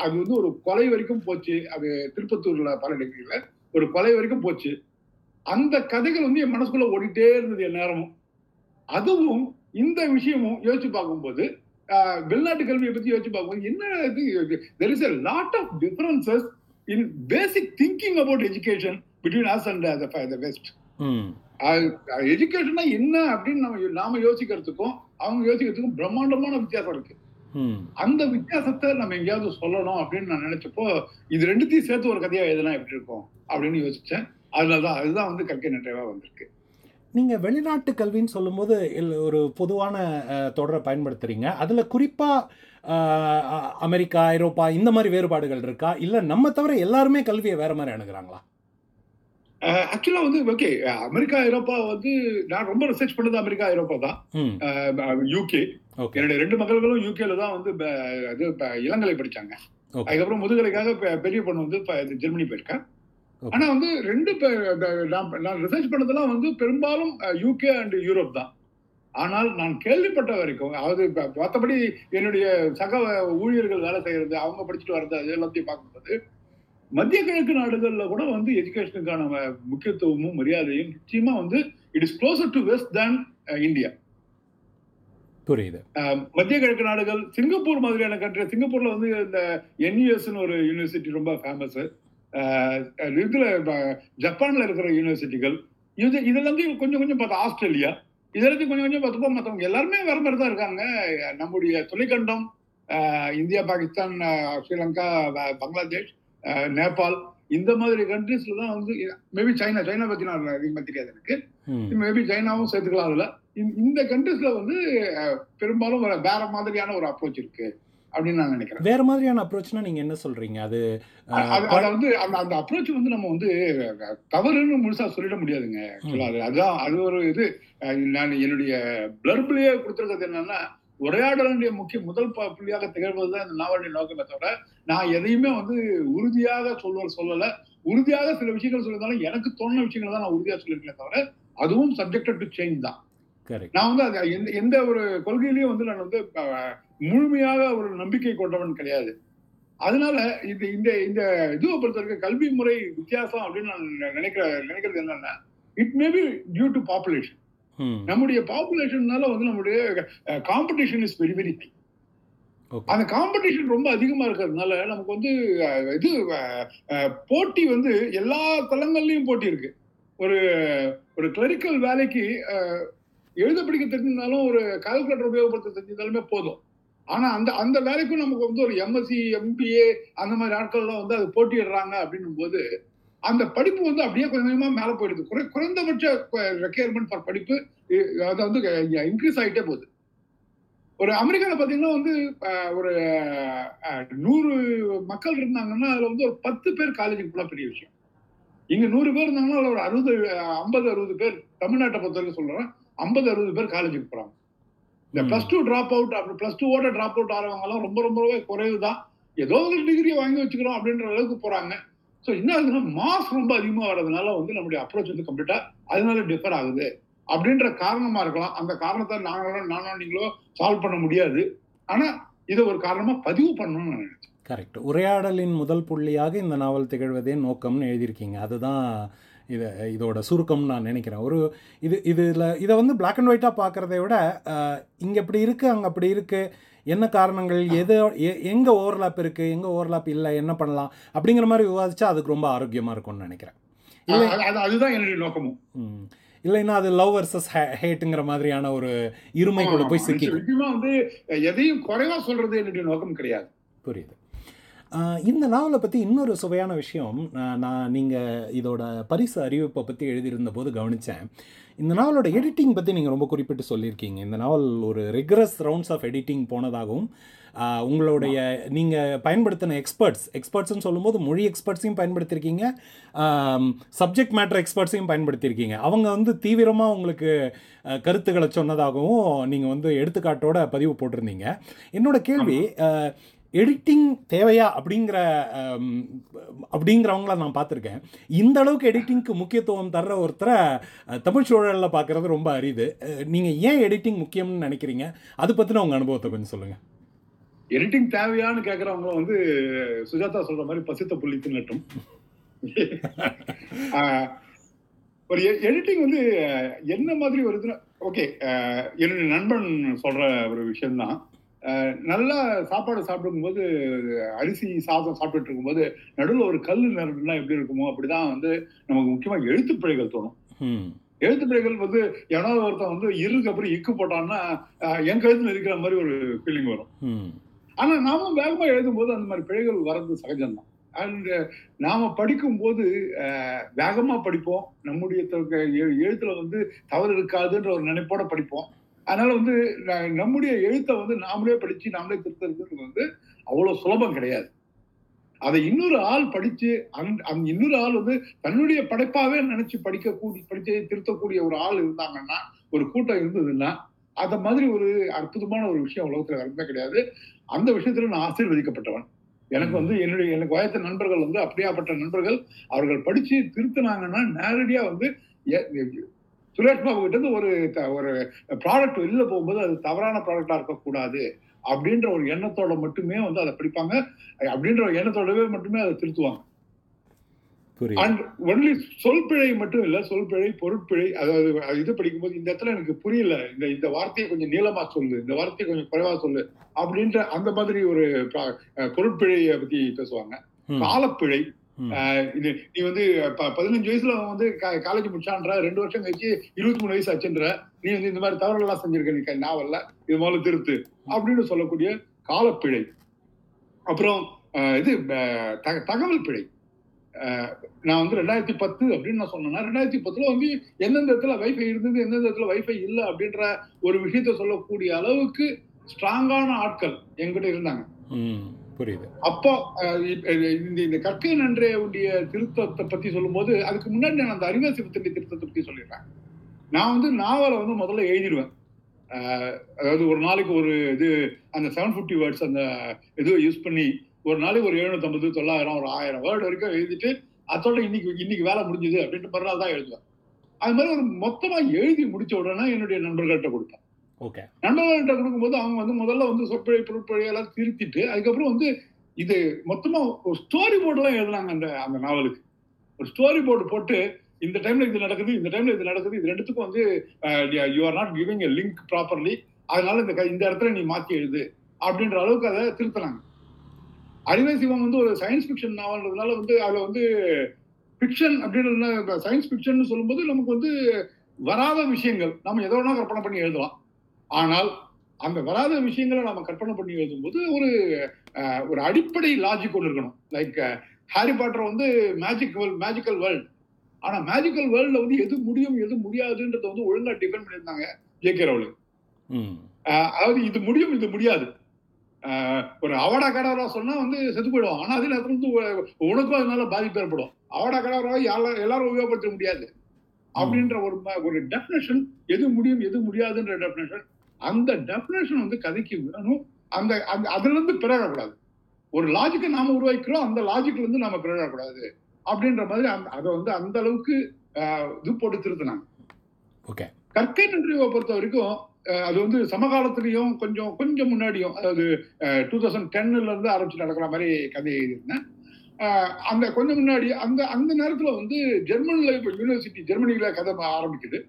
அது ஒரு கொலை வரைக்கும் போச்சு. அது திருப்பத்தூர்ல பாலிடெக்னிக்ல ஒரு கொலை வரைக்கும் போச்சு. அந்த கதைகள் என் மனசுக்குள்ள ஓடிட்டே இருந்தது என் நேரமும். அதுவும் இந்த விஷயமும் யோசிச்சு பார்க்கும்போது, வெளிநாட்டு கல்வியை பத்தி யோசிச்சு பார்க்கும்போது என்ன, there is a lot of differences in basic thinking about education between us and the West. எஜுகேஷன்னா என்ன அப்படின்னு நாம யோசிக்கிறதுக்கும் அவங்க யோசிக்கிறதுக்கும் பிரம்மாண்டமான வித்தியாசம் இருக்கு. அந்த வித்தியாசத்தை நம்ம எங்கேயாவது சொல்லணும் அப்படின்னு நான் நினைச்சப்போ இது ரெண்டுத்தையும் சேர்த்து ஒரு கதையா எழுதலாம் எப்படி இருக்கும் அப்படின்னு யோசிச்சேன். அதுதான் கற்கை நன்றேவா வந்திருக்கு. நீங்க வெளிநாட்டு கல்வின்னு சொல்லும் போது ஒரு பொதுவான தொடரை பயன்படுத்துறீங்க. அதுல குறிப்பா அமெரிக்கா, ஐரோப்பா இந்த மாதிரி வேறுபாடுகள் இருக்கா, இல்ல நம்ம தவிர எல்லாருமே கல்வியை வேற மாதிரி அணுகுறாங்களா? ஆக்சுவலா ஓகே, அமெரிக்கா ஐரோப்பா நான் ரொம்ப ரிசர்ச் பண்ணது அமெரிக்கா ஐரோப்பா தான். யூகே, என்னுடைய 2 மகள்களும் யூகேல தான் இளங்கலை படிச்சாங்க. அதுக்கப்புறம் முதுகலைக்காக பெரிய பொண்ணு ஜெர்மனி போயிருக்கேன். ஆனா 2 ரிசர்ச் பண்ணதெல்லாம் பெரும்பாலும் யூகே அண்ட் யூரோப் தான். ஆனால் நான் கேள்விப்பட்ட வரைக்கும், அதாவது மற்றபடி என்னுடைய சக ஊழியர்கள் வேலை செய்யறது, அவங்க படிச்சுட்டு வர்றது, அது எல்லாத்தையும் பார்க்கும்போது மத்திய கிழக்கு நாடுகள்ல கூட எஜுகேஷனுக்கான முக்கியத்துவமும் மரியாதையும் நிச்சயமா it is closer to west than India. புரியுது. மத்திய கிழக்கு நாடுகள், சிங்கப்பூர் மாதிரியான கண்ட்ரி, சிங்கப்பூர்ல இந்த என்யூஎஸ்ன்னு ஒரு யூனிவர்சிட்டி ரொம்ப ஃபேமஸ். இதுல ஜப்பான்ல இருக்கிற யூனிவர்சிட்டிகள், இதெல்லாம் கொஞ்சம் கொஞ்சம் பார்த்தா ஆஸ்திரேலியா, இதெல்லாத்தையும் கொஞ்சம் கொஞ்சம் பார்த்தப்போ மற்றவங்க எல்லாருமே வேற மாதிரி தான் இருக்காங்க. நம்முடைய துணைக்கண்டம் இந்தியா, பாகிஸ்தான், ஸ்ரீலங்கா, பங்களாதேஷ், நேபாள் இந்த மாதிரி கண்ட்ரீஸ்ல தான் மேபி சைனா பத்தி நான் அதிகமா தெரியாது எனக்கு, மேபி சைனாவும் சேர்த்துக்கலாம். அதுல இந்த கண்ட்ரீஸ்ல பெரும்பாலும் வேற மாதிரியான ஒரு அப்ரோச் இருக்கு அப்படின்னு நான் நினைக்கிறேன். வேற மாதிரியான அப்ரோச்னா நீங்க என்ன சொல்றீங்க? அது அந்த அப்ரோச் நம்ம தவறுன்னு முழுசா சொல்லிட முடியாதுங்க. அதுதான் அது ஒரு இது. நான் என்னுடைய பிளர்பிலேயே கொடுத்துருக்கிறது என்னன்னா, உரையாடலுடைய முக்கிய முதல் புள்ளியாக திகழ்வதுதான் இந்த நாவலுடைய நோக்கமே தவிர நான் எதையுமே வந்து உறுதியாக சொல்லலை. உறுதியாக சில விஷயங்கள் சொல்லியிருந்தாலும் எனக்கு தோணுன விஷயங்கள் தான் நான் உறுதியாக சொல்லியிருக்கேன் தவிர அதுவும் சப்ஜெக்டட் டு சேஞ்ச் தான். நான் வந்து அது எந்த ஒரு கொள்கையிலையும் வந்து நான் வந்து முழுமையாக ஒரு நம்பிக்கை கொண்டவன் கிடையாது. அதனால இது இந்த இந்த இதுவை பொறுத்தவரைக்கும் கல்வி முறை வித்தியாசம் அப்படின்னு நான் நினைக்கிறது என்னன்னா, it may be due to population. நம்முடைய பாப்புலேஷன்னால வந்து நம்முடைய competition is very very high. அந்த காம்படிஷன் ரொம்ப அதிகமா இருக்கிறதுனால நமக்கு வந்து இது போட்டி வந்து எல்லா தளங்கள்லயும் போட்டி இருக்கு. ஒரு ஒரு கிளரிக்கல் வேலைக்கு எழுத படிக்க தெரிஞ்சிருந்தாலும் ஒரு கால்குலேட்டர் உபயோகப்படுத்த தெரிஞ்சிருந்தாலுமே போதும். ஆனா அந்த அந்த வேலைக்கும் நமக்கு வந்து ஒரு எம்எஸ்சி எம்பிஏ அந்த மாதிரி ஆட்கள்லாம் வந்து அது போட்டியிடுறாங்க அப்படின்னும் போது அந்த படிப்பு வந்து அப்படியே கொஞ்சமா மேலே போயிடுது. குறைந்தபட்ச ரெக்யர்மெண்ட் ஃபார் படிப்பு அதை வந்து இன்க்ரீஸ் ஆகிட்டே போகுது. ஒரு அமெரிக்காவில் பார்த்தீங்கன்னா வந்து ஒரு 100 மக்கள் இருந்தாங்கன்னா அதில் வந்து ஒரு 10 பேர் காலேஜுக்கு போனால் பெரிய விஷயம். இங்கே 100 பேர் இருந்தாங்கன்னா அதில் ஒரு 50-60 பேர், தமிழ்நாட்டை பொறுத்தவரைக்கும் சொல்கிறேன், 50-60 பேர் காலேஜுக்கு போகிறாங்க. இந்த +2 ட்ராப் அவுட், அப்படி +2ஓட ட்ராப் அவுட் ஆகிறவங்கலாம் ரொம்ப ரொம்பவே குறைவு தான். ஏதோ ஒரு டிகிரி வாங்கி வச்சுக்கிறோம் அப்படின்ற அளவுக்கு போகிறாங்க. ஸோ என்ன ஆகுதுன்னா, மாஸ் ரொம்ப அதிகமாக வர்றதுனால வந்து நம்மளுடைய அப்ரோச் வந்து கம்ப்ளீட்டாக அதனால டிஃபர் ஆகுது அப்படின்ற காரணமாக இருக்கலாம். அந்த காரணத்தை நானோ நீங்களோ சால்வ் பண்ண முடியாது. ஆனால் இதை ஒரு காரணமாக பதிவு பண்ணணும்னு நான் நினைக்கிறேன். கரெக்ட். உரையாடலின் முதல் புள்ளியாக இந்த நாவல் திகழ்வதே நோக்கம்னு எழுதியிருக்கீங்க. அதுதான் இதோட சுருக்கம் நான் நினைக்கிறேன். ஒரு இதை வந்து பிளாக் அண்ட் ஒயிட்டாக பார்க்குறதை விட இங்கே இப்படி இருக்குது, அங்கே அப்படி இருக்குது, என்ன காரணங்கள், எங்கே ஓவர்லாப் இருக்குது, எங்கே ஓவர்லாப் இல்லை, என்ன பண்ணலாம் அப்படிங்கிற மாதிரி விவாதிச்சா அதுக்கு ரொம்ப ஆரோக்கியமாக இருக்கும்னு நினைக்கிறேன். இல்லை, அதுதான் என்னுடைய நோக்கமும். இல்லைன்னா அது லவ் வெர்சஸ் ஹேட்டுங்கிற மாதிரியான ஒரு இருமை கூட போய் சிக்கி வந்து எதையும் குறைவாக சொல்கிறது என்னுடைய நோக்கம் கிடையாது. புரியுது. இந்த நாவலை பற்றி இன்னொரு சுவையான விஷயம் நான் நீங்கள் இதோட பரிசு அறிவிப்பை பற்றி எழுதியிருந்த போது கவனித்தேன். இந்த நாவலோட எடிட்டிங் பற்றி நீங்கள் ரொம்ப குறிப்பிட்டு சொல்லியிருக்கீங்க. இந்த நாவல் ஒரு ரிகரஸ் ரவுண்ட்ஸ் ஆஃப் எடிட்டிங் போனதாகவும், உங்களுடைய நீங்கள் பயன்படுத்தின எக்ஸ்பர்ட்ஸ்ன்னு சொல்லும்போது மொழி எக்ஸ்பர்ட்ஸையும் பயன்படுத்தியிருக்கீங்க, சப்ஜெக்ட் மேட்டர் எக்ஸ்பர்ட்ஸையும் பயன்படுத்தியிருக்கீங்க. அவங்க வந்து தீவிரமாக உங்களுக்கு கருத்துக்களை சொன்னதாகவும் நீங்கள் வந்து எடுத்துக்காட்டோட பதிவு போட்டிருந்தீங்க. என்னோடய கேள்வி, எடிட்டிங் தேவையா அப்படிங்கிறவங்கள நான் பார்த்துருக்கேன். இந்த அளவுக்கு எடிட்டிங்க்கு முக்கியத்துவம் தர்ற ஒருத்தரை தமிழ் சூழலில் பார்க்குறது ரொம்ப அரிது. நீங்கள் ஏன் எடிட்டிங் முக்கியம்னு நினைக்கிறீங்க? அதை பற்றின உங்கள் அனுபவத்தை கொஞ்சம் சொல்லுங்கள். எடிட்டிங் தேவையான்னு கேட்குறவங்களும் வந்து சுஜாதா சொல்கிற மாதிரி பசித்த புள்ளி தின்னட்டும். ஒரு எடிட்டிங் வந்து என்ன மாதிரி வருதுன்னா, ஓகே, என்னுடைய நண்பன் சொல்கிற ஒரு விஷயம்தான். நல்லா சாப்பாடு சாப்பிடும்போது, அரிசி சாதம் சாப்பிட்டுட்டு இருக்கும்போது நடுவில் ஒரு கல் நிரம்புனா எப்படி இருக்குமோ அப்படிதான் வந்து நமக்கு முக்கியமாக எழுத்துப்பிழைகள் தோணும். எழுத்துப்பிழைகள் வந்து யாராவது ஒருத்தன் வந்து இருக்கு அப்புறம் இக்கு போட்டான்னா என் கழுத்துல இருக்கிற மாதிரி ஒரு ஃபீலிங் வரும். ஆனா நாமும் வேகமா எழுதும் போது அந்த மாதிரி பிழைகள் வர்றது சகஜம்தான். அண்ட் நாம படிக்கும்போது வேகமா படிப்போம், நம்முடைய எழுத்துல வந்து தவறு இருக்காதுன்ற ஒரு நினைப்போட படிப்போம். அதனால வந்து நம்முடைய எழுத்தை வந்து நாமளே படிச்சு நாமளே திருத்தறது வந்து அவ்வளவு சுலபம் கிடையாது. அதை இன்னொரு ஆள் படிச்சு இன்னொரு ஆள் வந்து தன்னுடைய படைப்பாவே நினைச்சு படிச்சு திருத்தக்கூடிய ஒரு ஆள் இருந்தாங்கன்னா, ஒரு கூட்டம் இருந்ததுன்னா, அந்த மாதிரி ஒரு அற்புதமான ஒரு விஷயம் உலகத்துல வரவே கிடையாது. அந்த விஷயத்துல நான் ஆசீர்வதிக்கப்பட்டவன். எனக்கு வந்து எனக்கு வயத்த நண்பர்கள் வந்து அப்படியாப்பட்ட நண்பர்கள். அவர்கள் படிச்சு திருத்தினாங்கன்னா நேரடியா வந்து சுரேஷ் பாபு கிட்ட இருந்து ஒரு ப்ராடக்ட் வெளியில போகும்போது அது தவறான ப்ராடக்டா இருக்கக்கூடாது அப்படின்ற ஒரு எண்ணத்தோட மட்டுமே வந்து அதை படிப்பாங்க. அப்படின்ற ஒரு எண்ணத்தோடவே மட்டுமே அதை திருத்துவாங்க. அண்ட் ஒன்லி சொல்பிழை மட்டும் இல்லை, சொல்பிழை, பொருட்பிழை, அதாவது இது படிக்கும்போது இந்த இடத்துல எனக்கு புரியல, இந்த வார்த்தையை கொஞ்சம் நீளமா சொல்லு, இந்த வார்த்தையை கொஞ்சம் குறைவா சொல்லு அப்படின்ற அந்த மாதிரி ஒரு பொருட்பிழையை பத்தி பேசுவாங்க. காலப்பிழை, இது நீ வந்து 15 வயசுல வந்து காலேஜ் முடிச்சான்ற, 2 வருஷம் கழிச்சு 23 வயசு ஆச்சுன்ற, நீ வந்து இந்த மாதிரி தவறு எல்லாம் செஞ்சிருக்க, நீ நாவல்ல இது மாதிரி திருத்து அப்படின்னு சொல்லக்கூடிய காலப்பிழை. அப்புறம் இது தகவல் பிழை. நான் வந்து 2010 அப்படின்னு நான் சொன்னேன்னா 2010ல வந்து எந்தெந்த இடத்துல வைஃபை இருந்தது, எந்தெந்த இடத்துல வைஃபை இல்லை அப்படின்ற ஒரு விஷயத்த சொல்லக்கூடிய அளவுக்கு ஸ்ட்ராங்கான ஆட்கள் என்கிட்ட இருந்தாங்க. அப்போ இந்த கற்கை நன்றே உடைய திருத்தத்தை பத்தி சொல்லும் போது, அதுக்கு முன்னாடி நான் அந்த அறிவசிவத்தினுடைய திருத்தத்தை பத்தி சொல்லிடுறேன். நான் வந்து நாவலை வந்து முதல்ல எழுதிடுவேன். அதாவது ஒரு நாளைக்கு ஒரு இது அந்த 750 words அந்த இது யூஸ் பண்ணி ஒரு நாளைக்கு ஒரு 750, 900, 1000 word வரைக்கும் எழுதிட்டு அதோட இன்னைக்கு வேலை முடிஞ்சுது அப்படின்ட்டு மறுநாள் தான் எழுதுவேன். அது மாதிரி ஒரு மொத்தமாக எழுதி முடிச்ச உடனே என்னுடைய நண்பர்கள்ட்ட கொடுப்பேன். ஓகே, நண்பர்கள்ட்ட கொடுக்கும்போது அவங்க வந்து முதல்ல வந்து சொற்பொழி பொருட்பொழி எல்லாம் திருத்திட்டு அதுக்கப்புறம் வந்து இது மொத்தமாக ஒரு ஸ்டோரி போர்டெலாம் எழுதுனாங்க. அந்த அந்த நாவலுக்கு ஒரு ஸ்டோரி போர்டு போட்டு இந்த டைமில் இது நடக்குது, இந்த டைமில் இது நடக்குது, இது ரெண்டுத்துக்கும் வந்து you are not giving a link properly, அதனால இந்த இடத்துல நீ மாற்றி எழுது அப்படின்ற அளவுக்கு அதை திருத்தினாங்க. அறிவே சிவம் வந்து ஒரு சயின்ஸ் ஃபிக்ஷன் நாவல்ன்றதுனால வந்து அதில் வந்து ஃபிக்ஷன் அப்படின்றதுனால சயின்ஸ் ஃபிக்ஷன் சொல்லும்போது நமக்கு வந்து வராத விஷயங்கள் நம்ம எதோ ஒன்றா கற்பனை பண்ணி எழுதலாம். ஆனால் அந்த வராத விஷயங்களை நம்ம கற்பனை பண்ணி எழுதும்போது ஒரு ஒரு அடிப்படை லாஜிக் ஒன்று இருக்கணும். லைக் ஹாரி பாட்டர் வந்து மேஜிக்கல் வேர்ல்டு, ஆனால் மேஜிக்கல் வேர்ல்டில் வந்து எது முடியும் எது முடியாதுன்றத வந்து ஒழுங்காக டிஃபைன் பண்ணியிருந்தாங்க ஜே கே ரவுலிங். அதாவது இது முடியும் இது முடியாது, ஒரு அவடா கடவரா சொன்னால் வந்து செத்து போயிடுவோம், ஆனால் அதில் அது வந்து உனக்கும் அதனால பாதிப்பு ஏற்படும். அவடா கடவராவை எல்லாரும் உபயோகப்படுத்த முடியாது அப்படின்ற ஒரு டெஃபினேஷன், எது முடியும் எது முடியாதுன்ற டெஃபினேஷன், அந்த டெஃபினேஷன் வந்து கதைக்கு வேணும். அந்த அந்த அதுலேருந்து பிறழக்கூடாது. ஒரு லாஜிக்கை நாம் உருவாக்கிறோம், அந்த லாஜிக்லேருந்து நாம் பிறழக்கூடாது அப்படின்ற மாதிரி அதை வந்து அந்த அளவுக்கு இது போட்டு திருத்தினாங்க. ஓகே, கற்கை நன்றியை பொறுத்த வரைக்கும் அது வந்து சமகாலத்திலையும் கொஞ்சம் கொஞ்சம் முன்னாடியும், அதாவது 2010 ஆரம்பிச்சு நடக்கிற மாதிரி கதை எழுதியிருந்தேன். அந்த கொஞ்சம் முன்னாடி அந்த அந்த நேரத்தில் வந்து ஜெர்மனியில் இப்போ ஜெர்மனியில் கதை ஆரம்பிக்குது.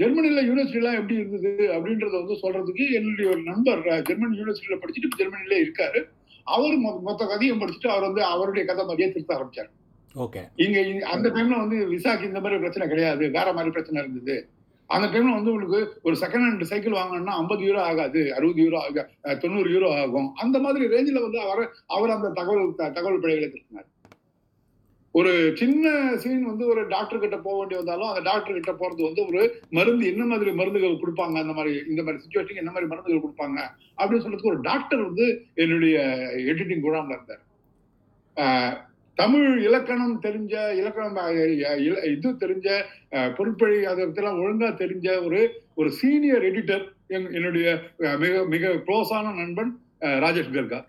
ஜெர்மனியில் யூனிவர்சிட்டிலாம் எப்படி இருந்தது அப்படின்றத வந்து சொல்கிறதுக்கு என்னுடைய ஒரு நண்பர் ஜெர்மன் யூனிவர்சிட்டியில் படிச்சுட்டு ஜெர்மனியிலே இருக்கார். அவர் மொத்த கதையும் படிச்சுட்டு அவர் வந்து அவருடைய கதை மாதிரியே திருத்த ஆரம்பித்தார். ஓகே, இங்கே அந்த டைமில் வந்து விசாக்கு இந்த மாதிரி பிரச்சனை கிடையாது, வேற மாதிரி பிரச்சனை இருந்தது. அந்த டைமில் வந்து உங்களுக்கு ஒரு செகண்ட் ஹேண்ட் சைக்கிள் வாங்கணும்னா €50 ஆகாது, €60 ஆக €90 ஆகும். அந்த மாதிரி ரேஞ்சில் வந்து அவர் அந்த தகவல் பிழைகளை திருத்தினார். ஒரு சின்ன சீன் வந்து ஒரு டாக்டர்கிட்ட போக வேண்டி வந்தாலும் அந்த டாக்டர்கிட்ட போகிறது வந்து ஒரு மருந்து என்ன மாதிரி மருந்துகள் கொடுப்பாங்க, இந்த மாதிரி சுச்சுவேஷனுக்கு என்ன மாதிரி மருந்துகள் கொடுப்பாங்க அப்படின்னு சொல்றதுக்கு ஒரு டாக்டர் வந்து என்னுடைய எடிட்டிங் குழாமில் இருந்தார். தமிழ் இலக்கணம் தெரிஞ்ச இது தெரிஞ்ச பொருட்பழி அதை பற்றிலாம் ஒழுங்காக தெரிஞ்ச ஒரு சீனியர் எடிட்டர் என்னுடைய மிக மிக க்ளோஸான நண்பன் ராஜேஷ் கல்கர்.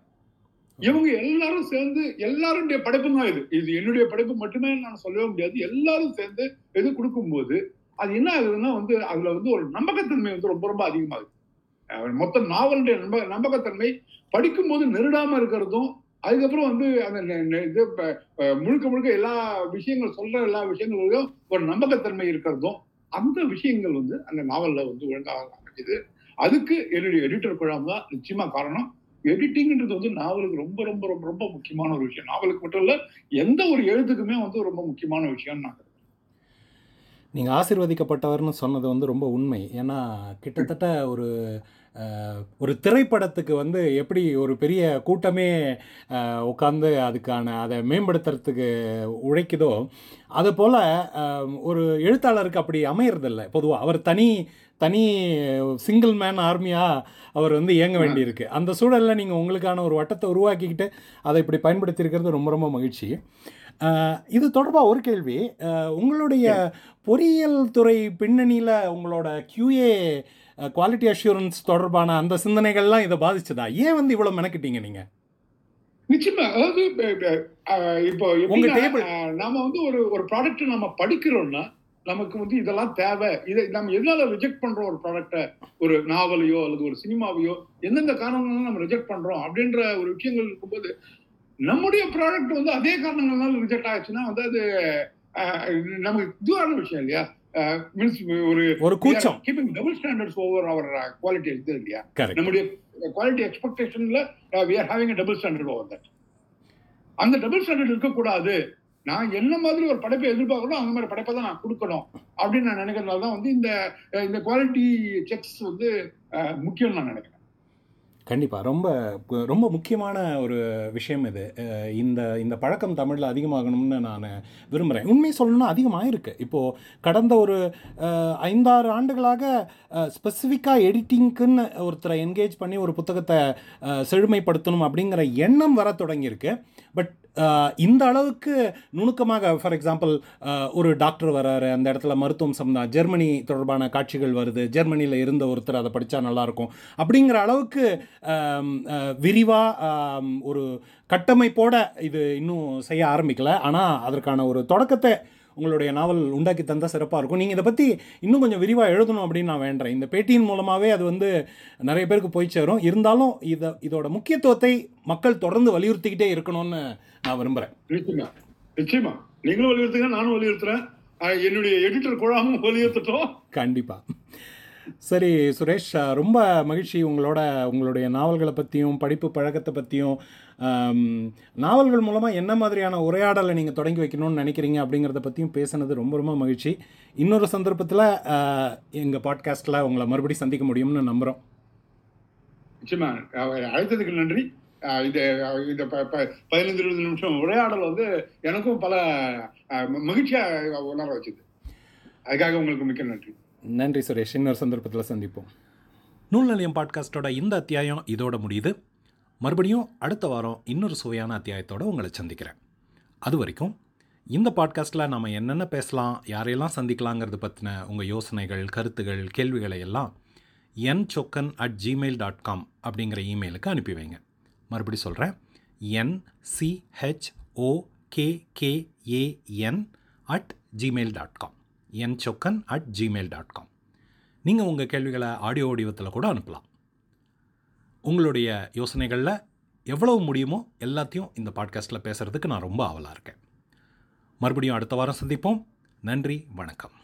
இவங்க எல்லாரும் சேர்ந்து எல்லாருடைய படைப்பும் தான் இது என்னுடைய படைப்பு மட்டுமே நான் சொல்லவே முடியாது. எல்லாரும் சேர்ந்து இது கொடுக்கும்போது அது என்ன ஆகுதுன்னா வந்து அதுல வந்து ஒரு நம்பகத்தன்மை வந்து ரொம்ப ரொம்ப அதிகமாகுது. மொத்த நாவலுடைய நம்பகத்தன்மை படிக்கும் போது நெருடாம இருக்கிறதும், அதுக்கப்புறம் வந்து அந்த இது முழுக்க முழுக்க எல்லா விஷயங்கள் சொல்ற எல்லா விஷயங்களும் ஒரு நம்பகத்தன்மை இருக்கிறதும், அந்த விஷயங்கள் வந்து அந்த நாவல்ல வந்து ஒழுங்காக அமைஞ்சது. அதுக்கு என்னுடைய எடிட்டர் குழாம் தான் நிச்சயமா காரணம். எடிட்டிங்ன்றது வந்து நாவலுக்கு ரொம்ப ரொம்ப ரொம்ப ரொம்ப முக்கியமான ஒரு விஷயம். நாவலுக்கு மட்டும் இல்லை, எந்த ஒரு எழுத்துக்குமே வந்து ரொம்ப முக்கியமான விஷயம்னு நான் கருதுறேன். நீங்கள் ஆசீர்வதிக்கப்பட்டவர்னு சொன்னது வந்து ரொம்ப உண்மை. ஏன்னா கிட்டத்தட்ட ஒரு திரைப்படத்துக்கு வந்து எப்படி ஒரு பெரிய கூட்டமே உட்காந்து அதை மேம்படுத்துறதுக்கு உழைக்குதோ அது போல் ஒரு எழுத்தாளருக்கு அப்படி அமையறதில்லை. பொதுவாக அவர் தனி சிங்கிள் மேன் ஆர்மியாக அவர் வந்து இயங்க வேண்டியிருக்கு. அந்த சூழலில் நீங்கள் உங்களுக்கான ஒரு வட்டத்தை உருவாக்கிக்கிட்டு அதை இப்படி பயன்படுத்தியிருக்கிறது ரொம்ப ரொம்ப மகிழ்ச்சி. இது தொடர்பாக ஒரு கேள்வி, உங்களுடைய பொறியியல் துறை பின்னணியில் உங்களோட QA குவாலிட்டி அஷூரன்ஸ் தொடர்பான அந்த சிந்தனைகள்லாம் இதை பாதிச்சதா? ஏன் வந்து இவ்வளோ மெனக்கிட்டீங்க நீங்கள்? நிச்சயமா, அதாவது இப்போ நம்ம வந்து ஒரு ப்ராடக்ட் நம்ம படிக்கிறோம்னா நமக்கு வந்து இதெல்லாம் தேவை. இதை நம்ம எதனால ரிஜெக்ட் பண்ணுறோம்? ஒரு ப்ராடக்டை, ஒரு நாவலையோ அல்லது ஒரு சினிமாவையோ எந்தெந்த காரணங்கள்லாம் நம்ம ரிஜெக்ட் பண்ணுறோம் அப்படின்ற ஒரு விஷயங்கள் இருக்கும்போது நம்முடைய ப்ராடக்ட் வந்து அதே காரணங்கள்னால ரிஜெக்ட் ஆயிடுச்சுன்னா வந்து அது நமக்கு இதுவான விஷயம் இல்லையா? ஒரு கூச்சம், keeping double standards over our quality இருக்குது இல்லையா? நம்முடைய குவாலிட்டி எக்ஸ்பெக்டேஷன்ல we are having a double standard over that. அந்த டபுள் ஸ்டாண்டர்ட் இருக்கக்கூடாது. நான் என்ன மாதிரி ஒரு படைப்பை எதிர்பார்க்கணும் அந்த மாதிரி படைப்பை தான் நான் கொடுக்கணும் அப்படின்னு நான் நினைக்கிறதுனால தான் வந்து இந்த குவாலிட்டி செக்ஸ் வந்து முக்கியம் நான் நினைக்கிறேன். கண்டிப்பாக ரொம்ப ரொம்ப முக்கியமான ஒரு விஷயம் இது. இந்த பழக்கம் தமிழில் அதிகமாகணும்னு நான் விரும்புகிறேன். உண்மையை சொல்லணும்னா அதிகமாகிருக்கு. இப்போது கடந்த ஒரு 5-6 ஆண்டுகளாக ஸ்பெசிஃபிக்காக எடிட்டிங்க்குன்னு ஒருத்தரை என்கேஜ் பண்ணி ஒரு புத்தகத்தை செழுமைப்படுத்தணும் அப்படிங்கிற எண்ணம் வர தொடங்கியிருக்கு. பட் இந்த அளவுக்கு நுணுக்கமாக ஃபார் எக்ஸாம்பிள் ஒரு டாக்டர் வராரு, அந்த இடத்துல மருத்துவம் சம்பந்தம் ஜெர்மனி தொடர்பான காட்சிகள் வருது, ஜெர்மனியில் இருந்த ஒருத்தர் அதை படித்தா நல்லாயிருக்கும் அப்படிங்கிற அளவுக்கு விரிவாக ஒரு கட்டமைப்போட இது இன்னும் செய்ய ஆரம்பிக்கலை. ஆனால் அதற்கான ஒரு தொடக்கத்தை உங்களுடைய நாவல் உண்டாக்கி தந்தால் சிறப்பாக இருக்கும். நீங்கள் இதை பற்றி இன்னும் கொஞ்சம் விரிவாக எழுதணும் அப்படின்னு நான் வேண்டுறேன். இந்த பேட்டியின் மூலமாகவே அது வந்து நிறைய பேருக்கு போய் சேரும். இருந்தாலும் இதோட முக்கியத்துவத்தை மக்கள் தொடர்ந்து வலியுறுத்திக்கிட்டே இருக்கணும்னு நான் விரும்புகிறேன். நிச்சயமா நிச்சயமா நீங்களும் வலியுறுத்துங்க, நானும் வலியுறுத்துறேன், என்னுடைய எடிட்டர் கூடவும் வலியுறுத்துட்டோம். கண்டிப்பாக. சரி சுரேஷ், ரொம்ப மகிழ்ச்சி உங்களுடைய நாவல்களை பற்றியும் படிப்பு பழக்கத்தை பற்றியும், நாவல்கள் மூலமாக என்ன மாதிரியான உரையாடலை நீங்கள் தொடங்கி வைக்கணும்னு நினைக்கிறீங்க அப்படிங்கிறத பற்றியும் பேசுனது ரொம்ப ரொம்ப மகிழ்ச்சி. இன்னொரு சந்தர்ப்பத்தில் எங்கள் பாட்காஸ்ட்டில் உங்களை மறுபடியும் சந்திக்க முடியும்னு நம்புகிறோம். நிச்சயமா, அழைத்ததுக்கு நன்றி. இந்த 15-20 நிமிஷம் உரையாடல் வந்து எனக்கும் பல மகிழ்ச்சியாக உணர வச்சுது. அதுக்காக உங்களுக்கு மிக்க நன்றி. நன்றி சுரேஷ், இன்னொரு சந்தர்ப்பத்தில் சந்திப்போம். நூல் நிலையம் பாட்காஸ்டோட இந்த அத்தியாயம் இதோட முடியுது. மறுபடியும் அடுத்த வாரம் இன்னொரு சுவையான அத்தியாயத்தோடு உங்களை சந்திக்கிறேன். அது வரைக்கும் இந்த பாட்காஸ்ட்டில் நம்ம என்னென்ன பேசலாம், யாரையெல்லாம் சந்திக்கலாங்கிறது பற்றின உங்கள் யோசனைகள், கருத்துகள், கேள்விகளை எல்லாம் n.chokan@gmail.com அப்படிங்கிற இமெயிலுக்கு அனுப்பி வைங்க. மறுபடி சொல்கிறேன், nchokan@gmail.com nchokan@gmail.com. நீங்கள் உங்கள் கேள்விகளை ஆடியோ வடிவத்தில் கூட அனுப்பலாம். உங்களுடைய யோசனைகளில் எவ்வளவு முடியுமோ எல்லாத்தையும் இந்த பாட்காஸ்ட்டில் பேசுகிறதுக்கு நான் ரொம்ப ஆவலாக இருக்கேன். மறுபடியும் அடுத்த வாரம் சந்திப்போம். நன்றி, வணக்கம்.